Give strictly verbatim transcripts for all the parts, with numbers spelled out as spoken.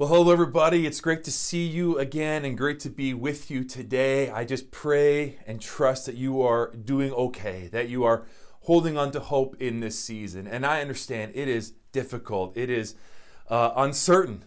Well, hello, everybody. It's great to see you again and great to be with you today. I just pray and trust that you are doing okay, that you are holding on to hope in this season. And I understand it is difficult. It is uh, uncertain.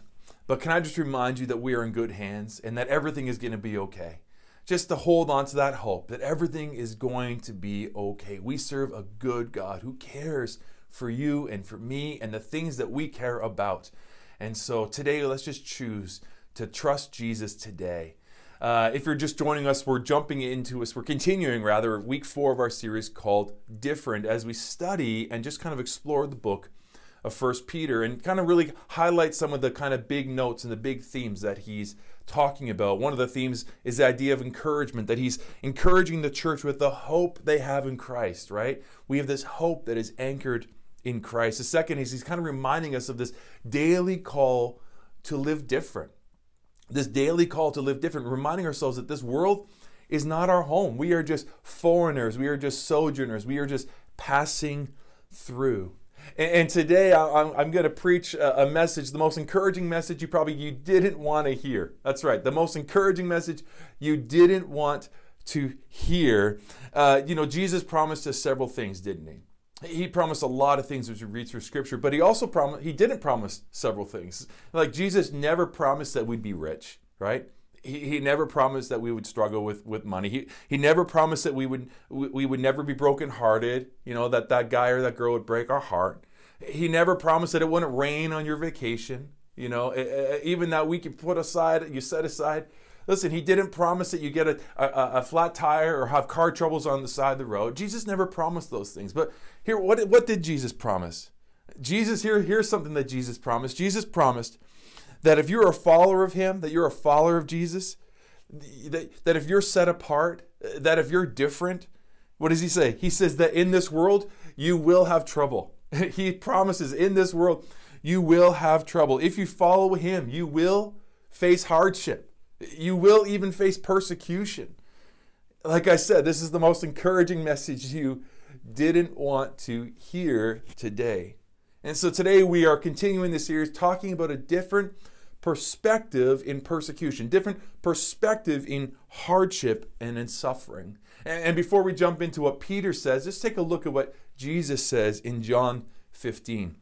But can I just remind you that we are in good hands and that everything is going to be okay? Just to hold on to that hope that everything is going to be okay. We serve a good God who cares for you and for me and the things that we care about. And so today, let's just choose to trust Jesus today. Uh, if you're just joining us, we're jumping into us. We're continuing, rather, week four of our series called Different, as we study and just kind of explore the book of First Peter and kind of really highlight some of the kind of big notes and the big themes that he's talking about. One of the themes is the idea of encouragement, that he's encouraging the church with the hope they have in Christ, right? We have this hope that is anchored in Christ. The second is he's kind of reminding us of this daily call to live different. This daily call to live different, reminding ourselves that this world is not our home. We are just foreigners. We are just sojourners. We are just passing through. And, and today I, I'm going to preach a, a message, the most encouraging message you probably you didn't want to hear. That's right. The most encouraging message you didn't want to hear. Uh, you know, Jesus promised us several things, didn't he? He promised a lot of things as we read through Scripture, but he also promised, he didn't promise several things. Like Jesus never promised that we'd be rich, right? He, he never promised that we would struggle with, with money. He he never promised that we would we, we would never be brokenhearted, you know, that that guy or that girl would break our heart. He never promised that it wouldn't rain on your vacation, you know, even that we can put aside, you set aside. Listen, he didn't promise that you get a, a, a flat tire or have car troubles on the side of the road. Jesus never promised those things. But here, what, what did Jesus promise? Jesus, here, here's something that Jesus promised. Jesus promised that if you're a follower of him, that you're a follower of Jesus, that, that if you're set apart, that if you're different, what does he say? He says that in this world, you will have trouble. He promises in this world, you will have trouble. If you follow him, you will face hardship. You will even face persecution. Like I said, this is the most encouraging message you didn't want to hear today. And so today we are continuing this series talking about a different perspective in persecution, different perspective in hardship and in suffering. And before we jump into what Peter says, let's take a look at what Jesus says in John fifteen.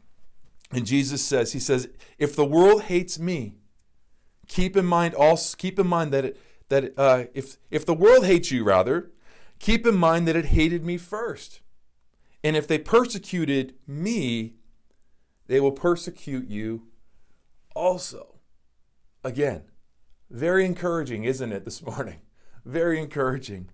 And Jesus says, he says, if the world hates me, Keep in mind also. Keep in mind that it, that uh, if if the world hates you, rather, keep in mind that it hated me first. And if they persecuted me, they will persecute you also. Again, very encouraging, isn't it? This morning, very encouraging.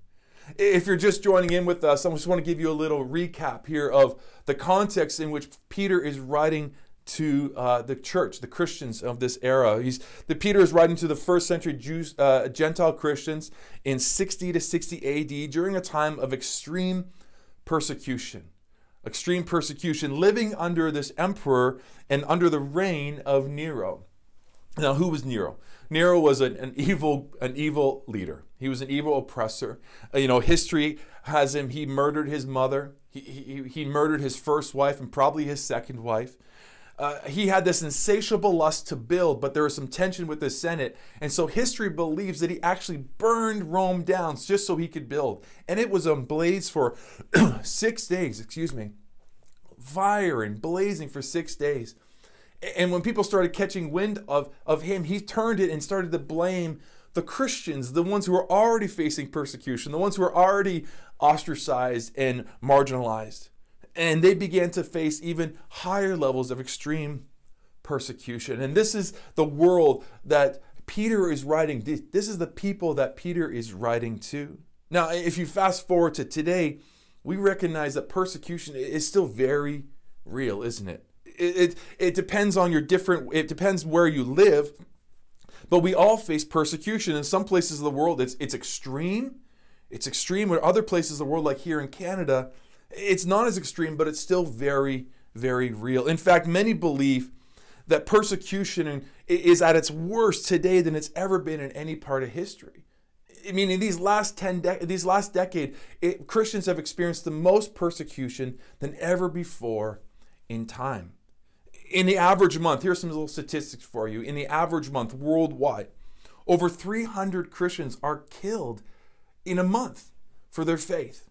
If you're just joining in with us, I just want to give you a little recap here of the context in which Peter is writing to uh, the church, the Christians of this era. He's, the Peter is writing to the first century Jews, uh, Gentile Christians in sixty to sixty A D during a time of extreme persecution. Extreme persecution, living under this emperor and under the reign of Nero. Now, who was Nero? Nero was an, an evil, an evil leader. He was an evil oppressor. Uh, you know, history has him. He murdered his mother. He, he he murdered his first wife and probably his second wife. Uh, he had this insatiable lust to build, but there was some tension with the Senate. And so history believes that he actually burned Rome down just so he could build. And it was on blaze for six days, excuse me, fire and blazing for six days. And when people started catching wind of, of him, he turned it and started to blame the Christians, the ones who were already facing persecution, the ones who were already ostracized and marginalized. And they began to face even higher levels of extreme persecution. And this is the world that Peter is writing. This is the people that Peter is writing to. Now, if you fast forward to today, we recognize that persecution is still very real, isn't it? It, it, it depends on your different, it depends where you live, but we all face persecution. In some places of the world, it's, it's extreme. It's extreme. In other places of the world, like here in Canada, it's not as extreme, but it's still very, very real. In fact, many believe that persecution is at its worst today than it's ever been in any part of history. I mean, in these last ten, de- these last decade, it, Christians have experienced the most persecution than ever before in time. in the average month, here's some little statistics for you. In the average month worldwide, over three hundred Christians are killed in a month for their faith.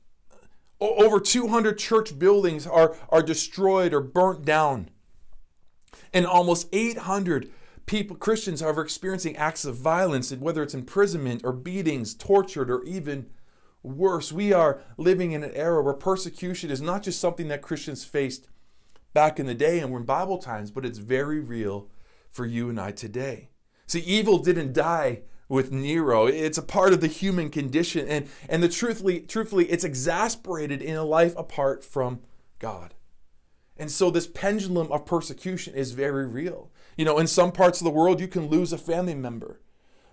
Over two hundred church buildings are, are destroyed or burnt down. And almost eight hundred people, Christians, are experiencing acts of violence, whether it's imprisonment or beatings, tortured, or even worse. We are living in an era where persecution is not just something that Christians faced back in the day and were in Bible times, but it's very real for you and I today. See, evil didn't die with Nero. It's a part of the human condition. And, and the truthfully, truthfully, it's exasperated in a life apart from God. And so this pendulum of persecution is very real. You know, in some parts of the world, you can lose a family member,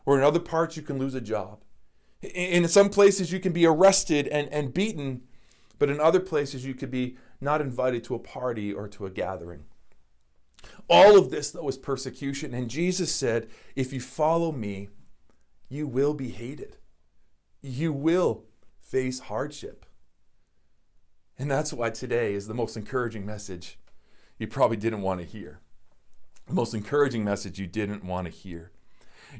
or in other parts, you can lose a job. In some places, you can be arrested and, and beaten, but in other places, you could be not invited to a party or to a gathering. All of this, though, is persecution. And Jesus said, if you follow me, you will be hated. You will face hardship. And that's why today is the most encouraging message you probably didn't want to hear. The most encouraging message you didn't want to hear.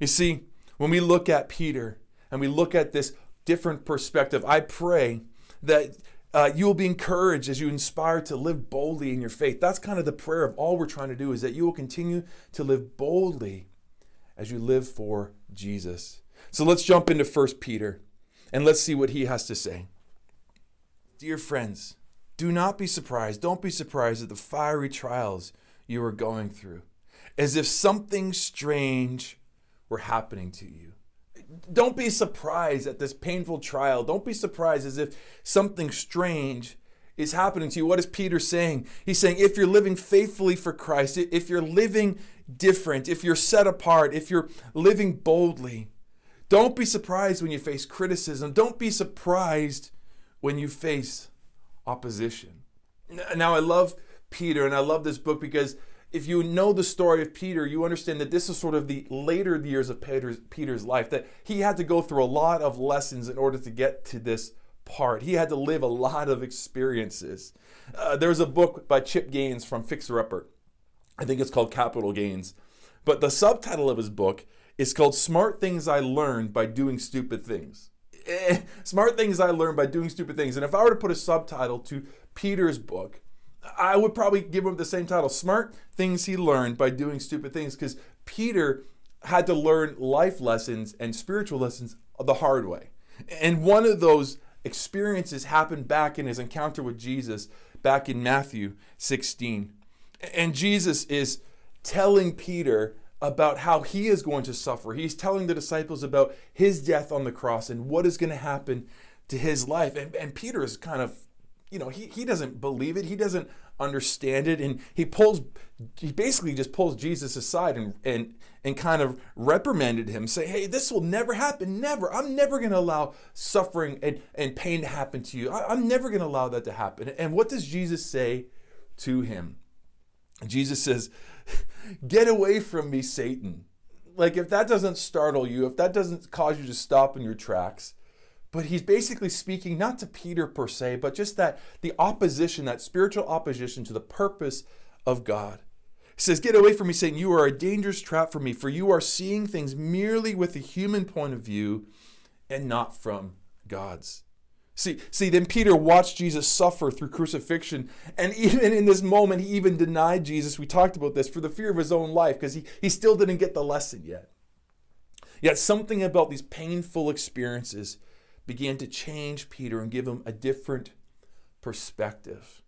You see, when we look at Peter and we look at this different perspective, I pray that uh, you will be encouraged as you inspire to live boldly in your faith. That's kind of the prayer of all we're trying to do, is that you will continue to live boldly as you live for Jesus. So let's jump into First Peter and let's see what he has to say. Dear friends, do not be surprised. Don't be surprised at the fiery trials you are going through, as if something strange were happening to you. Don't be surprised at this painful trial. Don't be surprised as if something strange is happening to you. What is Peter saying? He's saying, if you're living faithfully for Christ, if you're living different, if you're set apart, if you're living boldly, don't be surprised when you face criticism. Don't be surprised when you face opposition. Now, I love Peter and I love this book, because if you know the story of Peter, you understand that this is sort of the later years of Peter's, Peter's life, that he had to go through a lot of lessons in order to get to this part. He had to live a lot of experiences. Uh, there's a book by Chip Gaines from Fixer Upper. I think it's called Capital Gains. But the subtitle of his book is called Smart Things I Learned by Doing Stupid Things. Smart Things I Learned by Doing Stupid Things. And if I were to put a subtitle to Peter's book, I would probably give him the same title, Smart Things He Learned by Doing Stupid Things, because Peter had to learn life lessons and spiritual lessons the hard way. And one of those experiences happened back in his encounter with Jesus back in Matthew sixteen. And Jesus is telling Peter about how he is going to suffer. He's telling the disciples about his death on the cross and what is going to happen to his life. And, and Peter is kind of, you know, he, he doesn't believe it. He doesn't understand it. And he pulls, he basically just pulls Jesus aside and, and, and kind of reprimanded him, say, hey, this will never happen. Never. I'm never going to allow suffering and, and pain to happen to you. I, I'm never going to allow that to happen. And what does Jesus say to him? Jesus says, get away from me, Satan. Like, if that doesn't startle you, if that doesn't cause you to stop in your tracks. But he's basically speaking not to Peter per se, but just that the opposition, that spiritual opposition to the purpose of God. He says, get away from me, Satan. You are a dangerous trap for me, for you are seeing things merely with a human point of view and not from God's. See, see, then Peter watched Jesus suffer through crucifixion. And even in this moment, he even denied Jesus. We talked about this, for the fear of his own life, because he, he still didn't get the lesson yet. Yet something about these painful experiences began to change Peter and give him a different perspective.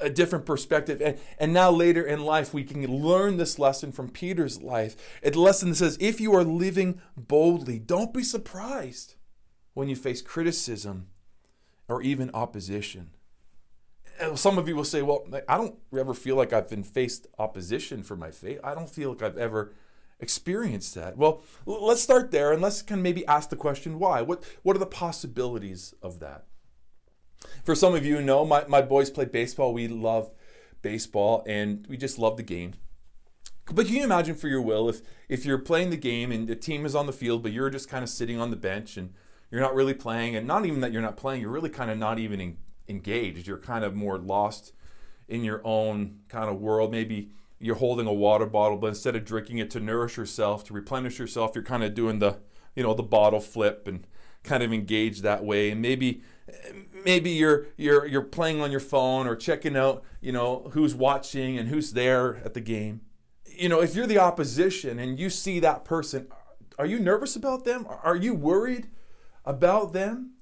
A different perspective. And, and now later in life, we can learn this lesson from Peter's life. A lesson that says, if you are living boldly, don't be surprised when you face criticism or even opposition. Some of you will say, well, I don't ever feel like I've been faced opposition for my faith. I don't feel like I've ever experienced that. Well, let's start there and let's kind of maybe ask the question, why? What What are the possibilities of that? For some of you know, my, my boys play baseball. We love baseball and we just love the game. But can you imagine for your will, if, if you're playing the game and the team is on the field, but you're just kind of sitting on the bench and you're not really playing, and not even that you're not playing, you're really kind of not even en- engaged. You're kind of more lost in your own kind of world, maybe you're holding a water bottle, but instead of drinking it to nourish yourself, to replenish yourself, you're kind of doing the, you know, the bottle flip and kind of engage that way. And maybe maybe you're you're you're playing on your phone or checking out, you know, who's watching and who's there at the game. You know, if you're the opposition and you see that person, are you nervous about them? Are you worried about them?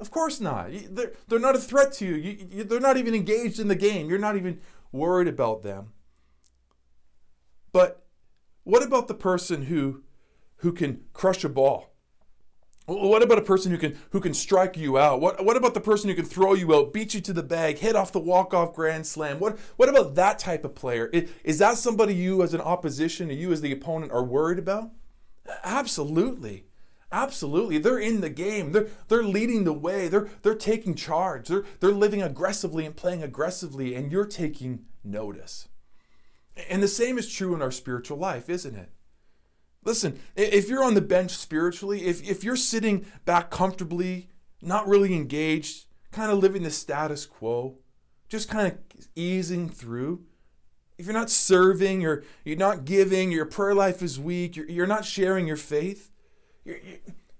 Of course not. They're, they're not a threat to you. You, you. They're not even engaged in the game. You're not even worried about them. But what about the person who who can crush a ball? What about a person who can who can strike you out? What what about the person who can throw you out, beat you to the bag, hit off the walk-off grand slam? What what about that type of player? Is, is that somebody you as an opposition, or you as the opponent, are worried about? Absolutely. Absolutely. They're in the game. They're they're leading the way. They're they're taking charge. They're they're living aggressively and playing aggressively, and you're taking notice. And the same is true in our spiritual life, isn't it? Listen, if you're on the bench spiritually, if, if you're sitting back comfortably, not really engaged, kind of living the status quo, just kind of easing through, if you're not serving or you're not giving, your prayer life is weak, you're, you're not sharing your faith, you're,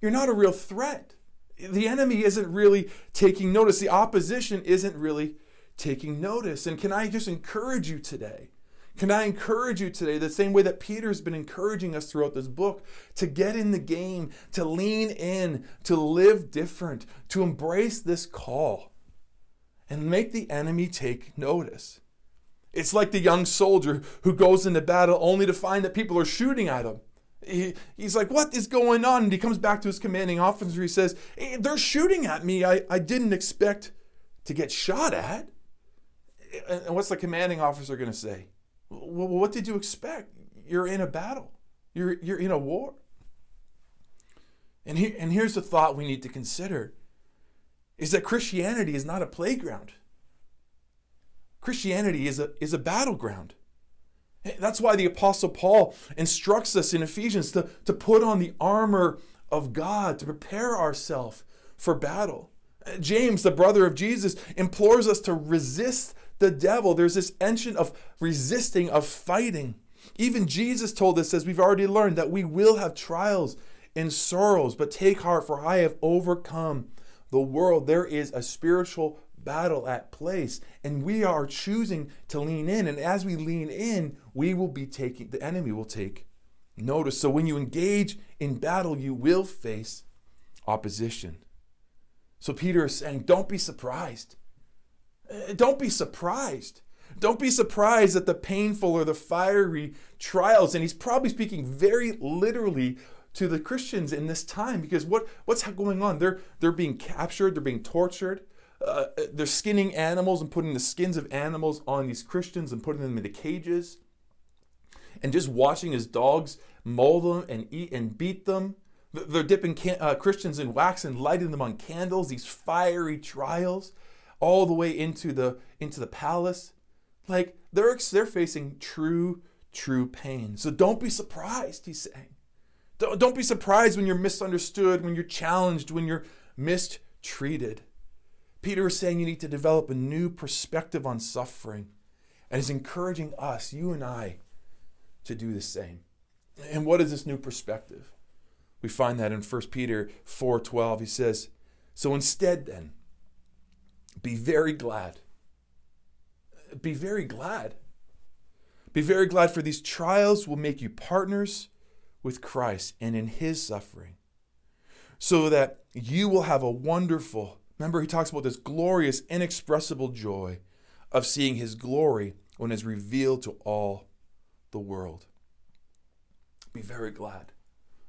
you're not a real threat. The enemy isn't really taking notice. The opposition isn't really taking notice. And can I just encourage you today? Can I encourage you today, the same way that Peter's been encouraging us throughout this book, to get in the game, to lean in, to live different, to embrace this call and make the enemy take notice. It's like the young soldier who goes into battle only to find that people are shooting at him. He, he's like, what is going on? And he comes back to his commanding officer. He says, hey, they're shooting at me. I, I didn't expect to get shot at. And what's the commanding officer going to say? Well, what did you expect? You're in a battle. You're you're in a war. And, he, and here's the thought we need to consider, is that Christianity is not a playground. Christianity is a, is a battleground. That's why the Apostle Paul instructs us in Ephesians to, to put on the armor of God, to prepare ourselves for battle. James, the brother of Jesus, implores us to resist the devil. There's this engine of resisting, of fighting. Even Jesus told us, as we've already learned, that we will have trials and sorrows, but take heart, for I have overcome the world. There is a spiritual battle at play, and we are choosing to lean in. And as we lean in, we will be taking, the enemy will take notice. So when you engage in battle, you will face opposition. So Peter is saying, don't be surprised. Don't be surprised. Don't be surprised at the painful or the fiery trials. And he's probably speaking very literally to the Christians in this time, because what, what's going on? They're, they're being captured. They're being tortured. Uh, they're skinning animals and putting the skins of animals on these Christians and putting them into cages and just watching as dogs maul them and eat and beat them. They're dipping can- uh, Christians in wax and lighting them on candles, these fiery trials, all the way into the into the palace. Like, they're they're facing true, true pain. So don't be surprised, he's saying. Don't, don't be surprised when you're misunderstood, when you're challenged, when you're mistreated. Peter is saying you need to develop a new perspective on suffering, and is encouraging us, you and I, to do the same. And what is this new perspective? We find that in First Peter four twelve. He says, so instead then, be very glad. Be very glad. Be very glad, for these trials will make you partners with Christ and in his suffering, so that you will have a wonderful, remember he talks about this glorious, inexpressible joy of seeing his glory when it's revealed to all the world. Be very glad.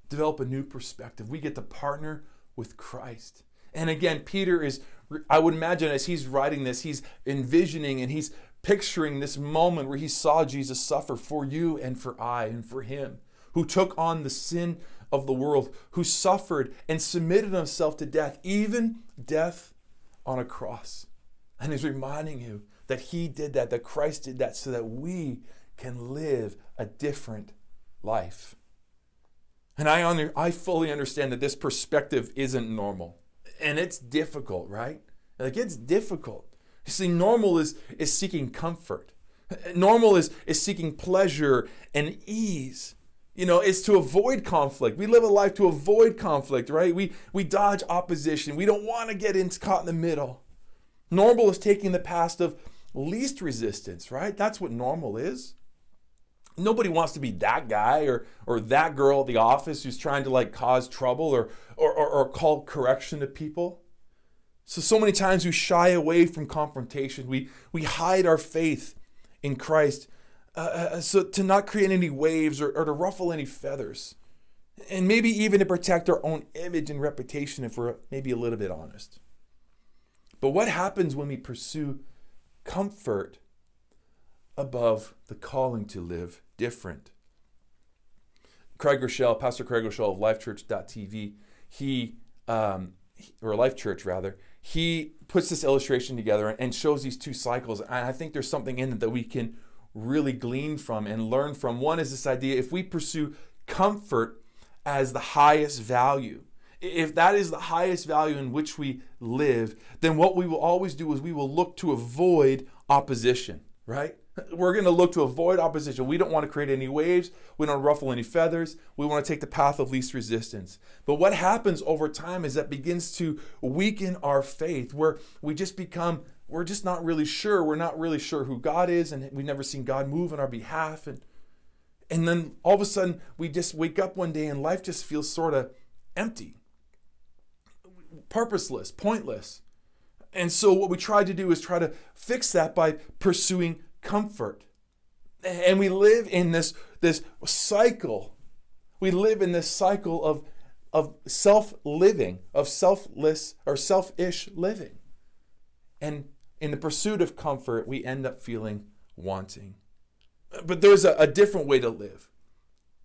Develop a new perspective. We get to partner with Christ. And again, Peter is, I would imagine as he's writing this, he's envisioning and he's picturing this moment where he saw Jesus suffer for you and for I and for him, who took on the sin of the world, who suffered and submitted himself to death, even death on a cross. And he's reminding you that he did that, that Christ did that, so that we can live a different life. And I, under, I fully understand that this perspective isn't normal. And it's difficult, right? Like, it's difficult. You see, normal is, is seeking comfort. Normal is, is seeking pleasure and ease. You know, it's to avoid conflict. We live a life to avoid conflict, right? We we dodge opposition. We don't want to get in, caught in the middle. Normal is taking the path of least resistance, right? That's what normal is. Nobody wants to be that guy or or that girl at the office who's trying to like cause trouble or or or, or call correction to people. So so many times we shy away from confrontation. We we hide our faith in Christ, uh, so to not create any waves or, or to ruffle any feathers, and maybe even to protect our own image and reputation if we're maybe a little bit honest. But what happens when we pursue comfort above the calling to live different? Craig Rochelle, Pastor Craig Rochelle of LifeChurch dot t v, he, um, or LifeChurch rather, he puts this illustration together and shows these two cycles. And I think there's something in it that we can really glean from and learn from. One is this idea, if we pursue comfort as the highest value, if that is the highest value in which we live, then what we will always do is we will look to avoid opposition, right? We're going to look to avoid opposition. We don't want to create any waves. We don't ruffle any feathers. We want to take the path of least resistance. But what happens over time is that begins to weaken our faith, where we just become, we're just not really sure. We're not really sure who God is, and we've never seen God move on our behalf. And, and then all of a sudden, we just wake up one day and life just feels sort of empty, purposeless, pointless. And so what we try to do is try to fix that by pursuing comfort. And we live in this, this cycle. We live in this cycle of, of self-living, of selfless or selfish living. And in the pursuit of comfort, we end up feeling wanting. But there's a, a different way to live.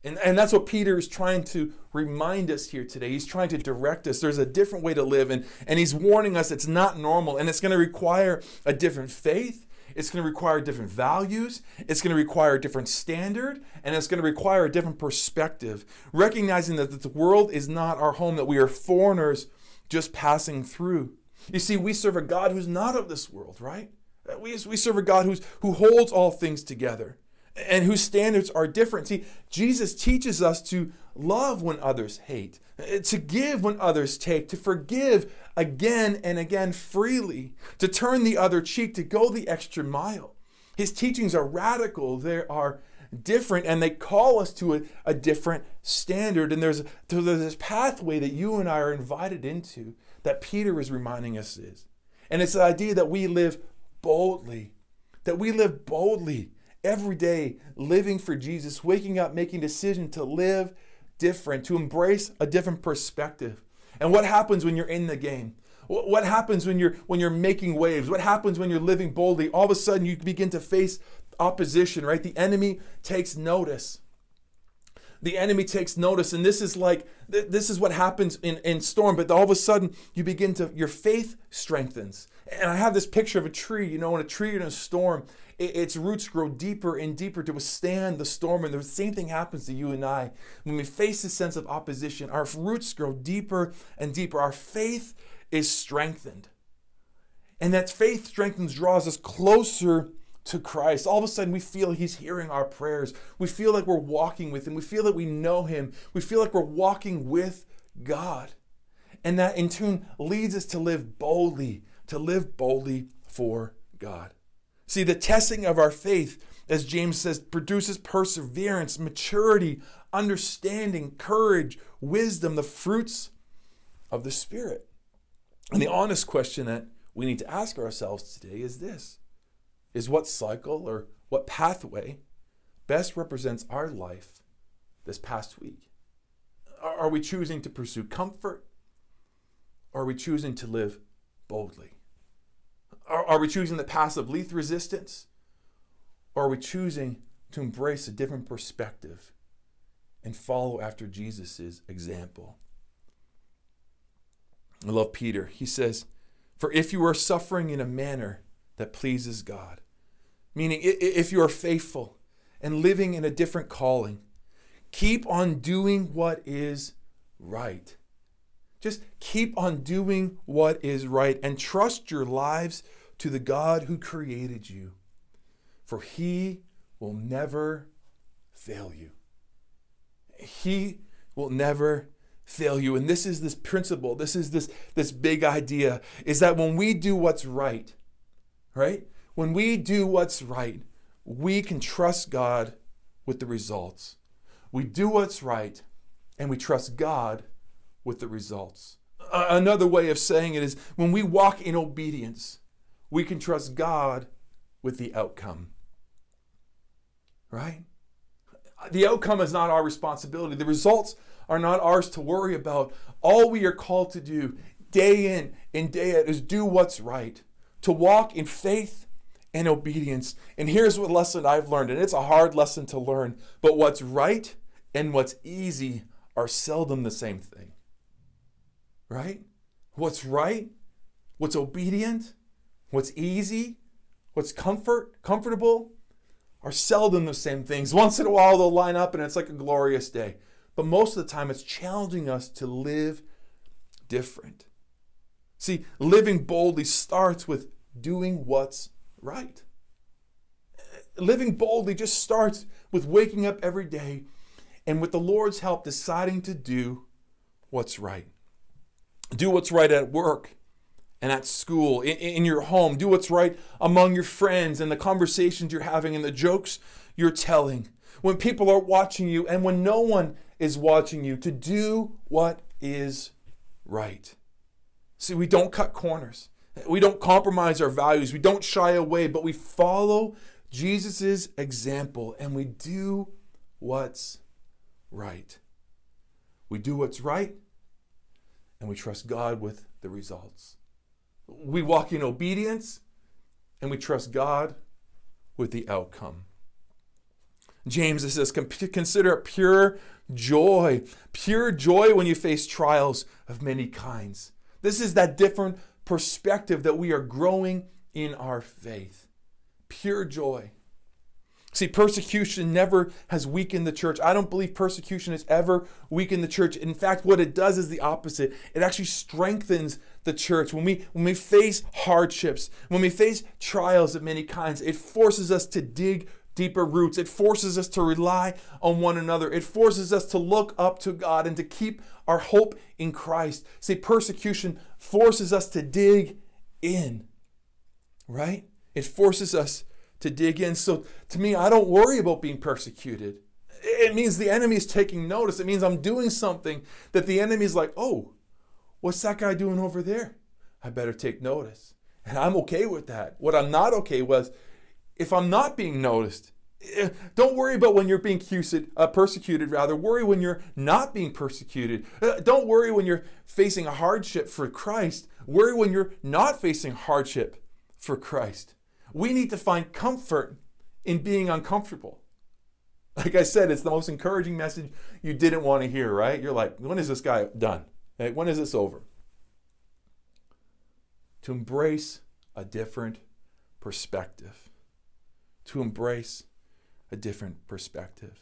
And, and that's what Peter is trying to remind us here today. He's trying to direct us. There's a different way to live. And, and he's warning us it's not normal. And it's going to require a different faith. It's going to require different values. It's going to require a different standard. And it's going to require a different perspective. Recognizing that the world is not our home, that we are foreigners just passing through. You see, we serve a God who's not of this world, right? We, we serve a God who's, who holds all things together, and whose standards are different. See, Jesus teaches us to love when others hate, to give when others take, to forgive again and again freely, to turn the other cheek, to go the extra mile. His teachings are radical, they are different, and they call us to a, a different standard. And there's, there's this pathway that you and I are invited into that Peter is reminding us is. And it's the idea that we live boldly, that we live boldly, every day, living for Jesus, waking up, making decision to live different, to embrace a different perspective. And what happens when you're in the game? What happens when you're when you're making waves? What happens when you're living boldly? All of a sudden, you begin to face opposition, right? The enemy takes notice. The enemy takes notice, and this is like this is what happens in, in storm. But all of a sudden, you begin to your faith strengthens. And I have this picture of a tree. You know, in a tree in a storm, it, its roots grow deeper and deeper to withstand the storm. And the same thing happens to you and I when we face the sense of opposition. Our roots grow deeper and deeper. Our faith is strengthened, and that faith strengthens draws us closer to Christ. All of a sudden we feel he's hearing our prayers. We feel like we're walking with him. We feel that we know him. We feel like we're walking with God. And that in turn leads us to live boldly, to live boldly for God. See, the testing of our faith, as James says, produces perseverance, maturity, understanding, courage, wisdom, the fruits of the Spirit. And the honest question that we need to ask ourselves today is this. Is what cycle or what pathway best represents our life this past week? Are we choosing to pursue comfort? Or are we choosing to live boldly? Are, are we choosing the path of least resistance? Or are we choosing to embrace a different perspective and follow after Jesus' example? I love Peter. He says, "For if you are suffering in a manner that pleases God," meaning, if you are faithful and living in a different calling, keep on doing what is right. Just keep on doing what is right and trust your lives to the God who created you. for he will never fail you. He will never fail you. And this is this principle, this is this, this big idea, is that when we do what's right, right? When we do what's right, we can trust God with the results. We do what's right, and we trust God with the results. Another way of saying it is when we walk in obedience, we can trust God with the outcome, right? The outcome is not our responsibility. The results are not ours to worry about. All we are called to do day in and day out is do what's right, to walk in faith and obedience. And here's what lesson I've learned, and it's a hard lesson to learn, but what's right and what's easy are seldom the same thing, right? What's right, what's obedient, what's easy, what's comfort, comfortable, are seldom the same things. Once in a while, they'll line up and it's like a glorious day. But most of the time, it's challenging us to live different. See, living boldly starts with doing what's right. Living boldly just starts with waking up every day and with the Lord's help, deciding to do what's right. Do what's right at work and at school, in, in your home. Do what's right among your friends and the conversations you're having and the jokes you're telling. When people are watching you and when no one is watching you, to do what is right. See, we don't cut corners. We don't compromise our values. We don't shy away, but we follow Jesus' example and we do what's right. We do what's right and we trust God with the results. We walk in obedience and we trust God with the outcome. James says, consider it pure joy, pure joy when you face trials of many kinds. This is that different perspective that we are growing in our faith. Pure joy. See, persecution never has weakened the church. I don't believe persecution has ever weakened the church. In fact, what it does is the opposite. It actually strengthens the church. When we, when we face hardships, when we face trials of many kinds, it forces us to dig deeper roots. It forces us to rely on one another. It forces us to look up to God and to keep our hope in Christ. See, persecution forces us to dig in, right? It forces us to dig in. So to me, I don't worry about being persecuted. It means the enemy is taking notice. It means I'm doing something that the enemy is like, oh, what's that guy doing over there? I better take notice. And I'm okay with that. What I'm not okay with if I'm not being noticed. Don't worry about when you're being cusid, uh, persecuted, rather. Worry when you're not being persecuted. Uh, don't worry when you're facing a hardship for Christ. Worry when you're not facing hardship for Christ. We need to find comfort in being uncomfortable. Like I said, it's the most encouraging message you didn't want to hear, right? You're like, when is this guy done? Like, when is this over? To embrace a different perspective. To embrace a different perspective.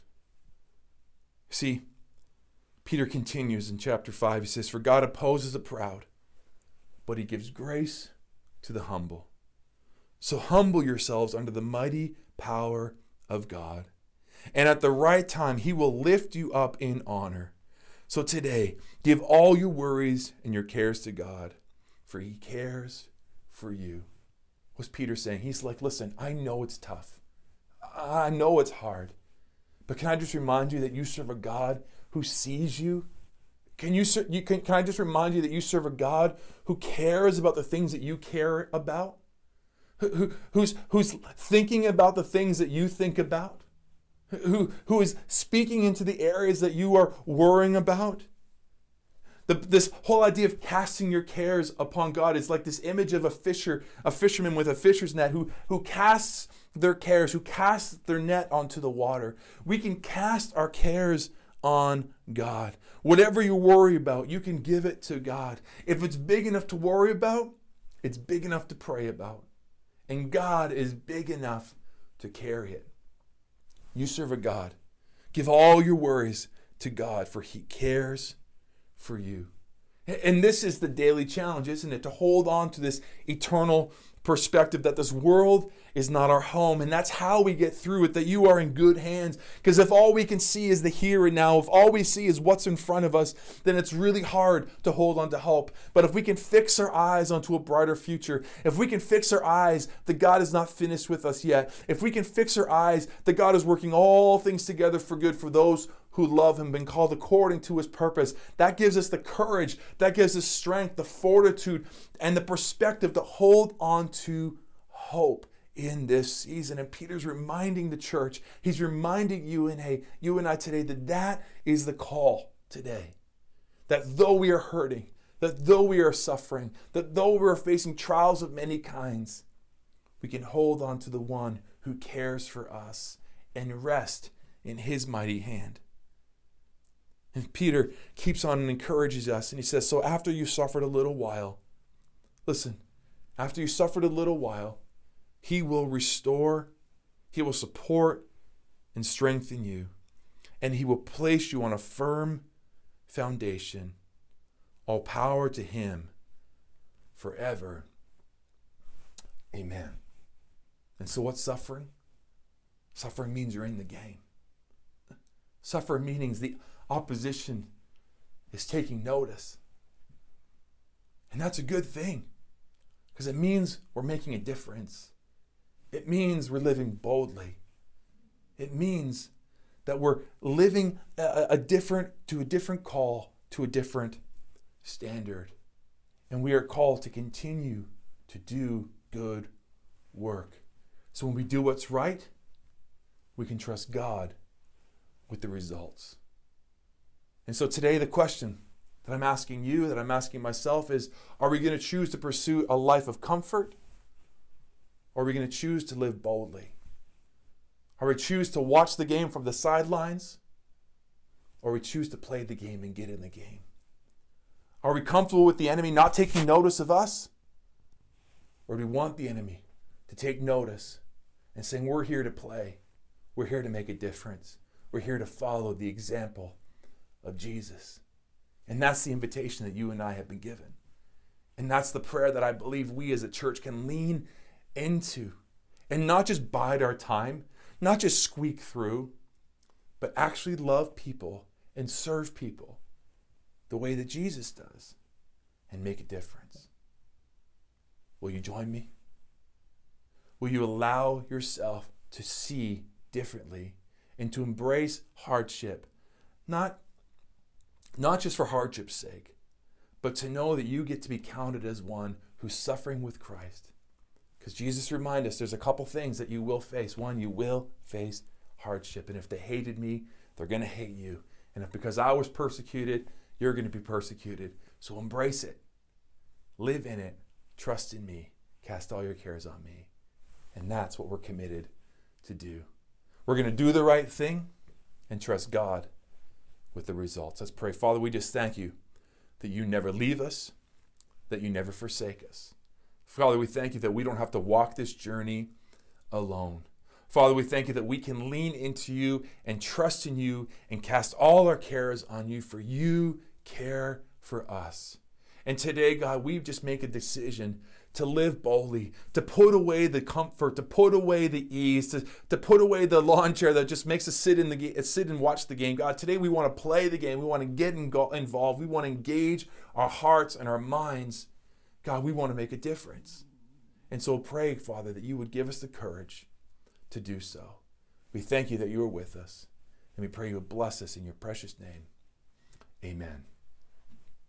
See, Peter continues in chapter five. He says, for God opposes the proud, but he gives grace to the humble. So humble yourselves under the mighty power of God, and at the right time he will lift you up in honor. So today, give all your worries and your cares to God, for he cares for you. What's Peter saying? He's like, listen, I know it's tough. I know it's hard. But can I just remind you that you serve a God who sees you? Can you, you can, can I just remind you that you serve a God who cares about the things that you care about? Who, who, who's, who's thinking about the things that you think about? Who, who is speaking into the areas that you are worrying about? The, this whole idea of casting your cares upon God is like this image of a fisher, a fisherman with a fisher's net who, who casts their cares, who casts their net onto the water. We can cast our cares on God. Whatever you worry about, you can give it to God. If it's big enough to worry about, it's big enough to pray about. And God is big enough to carry it. You serve a God. Give all your worries to God, for he cares for you. And this is the daily challenge, isn't it? To hold on to this eternal perspective that this world is not our home, and that's how we get through it, that you are in good hands. Because if all we can see is the here and now, if all we see is what's in front of us, then it's really hard to hold on to hope. But if we can fix our eyes onto a brighter future, if we can fix our eyes that God is not finished with us yet, if we can fix our eyes that God is working all things together for good for those who love him, been called according to his purpose. That gives us the courage, that gives us strength, the fortitude, and the perspective to hold on to hope in this season. And Peter's reminding the church, he's reminding you and hey, you and I today, that that is the call today. That though we are hurting, that though we are suffering, that though we are facing trials of many kinds, we can hold on to the one who cares for us and rest in his mighty hand. And Peter keeps on and encourages us. And he says, so after you suffered a little while, listen, after you suffered a little while, he will restore, he will support and strengthen you. And he will place you on a firm foundation. All power to him forever. Amen. And so what's suffering? Suffering means you're in the game. Suffering means the opposition is taking notice. And that's a good thing, because it means we're making a difference. It means we're living boldly. It means that we're living a, a different, to a different call, to a different standard. And we are called to continue to do good work. So when we do what's right, we can trust God with the results. And so today, the question that I'm asking you, that I'm asking myself is, are we going to choose to pursue a life of comfort? Or are we going to choose to live boldly? Are we choose to watch the game from the sidelines? Or we choose to play the game and get in the game? Are we comfortable with the enemy not taking notice of us? Or do we want the enemy to take notice and saying, we're here to play. We're here to make a difference. We're here to follow the example of Jesus. And that's the invitation that you and I have been given. And that's the prayer that I believe we as a church can lean into and not just bide our time, not just squeak through, but actually love people and serve people the way that Jesus does and make a difference. Will you join me? Will you allow yourself to see differently and to embrace hardship, not Not just for hardship's sake, but to know that you get to be counted as one who's suffering with Christ. Because Jesus reminded us there's a couple things that you will face. One, you will face hardship. And if they hated me, they're going to hate you. And if because I was persecuted, you're going to be persecuted. So embrace it. Live in it. Trust in me. Cast all your cares on me. And that's what we're committed to do. We're going to do the right thing and trust God with the results. Let's pray. Father, we just thank you that you never leave us, that you never forsake us. Father, we thank you that we don't have to walk this journey alone. Father, we thank you that we can lean into you and trust in you and cast all our cares on you, for you care for us. And today, God, we just make a decision to live boldly, to put away the comfort, to put away the ease, to, to put away the lawn chair that just makes us sit in the sit and watch the game. God, today we want to play the game. We want to get involved. We want to engage our hearts and our minds. God, we want to make a difference. And so pray, Father, that you would give us the courage to do so. We thank you that you are with us, and we pray you would bless us in your precious name. Amen.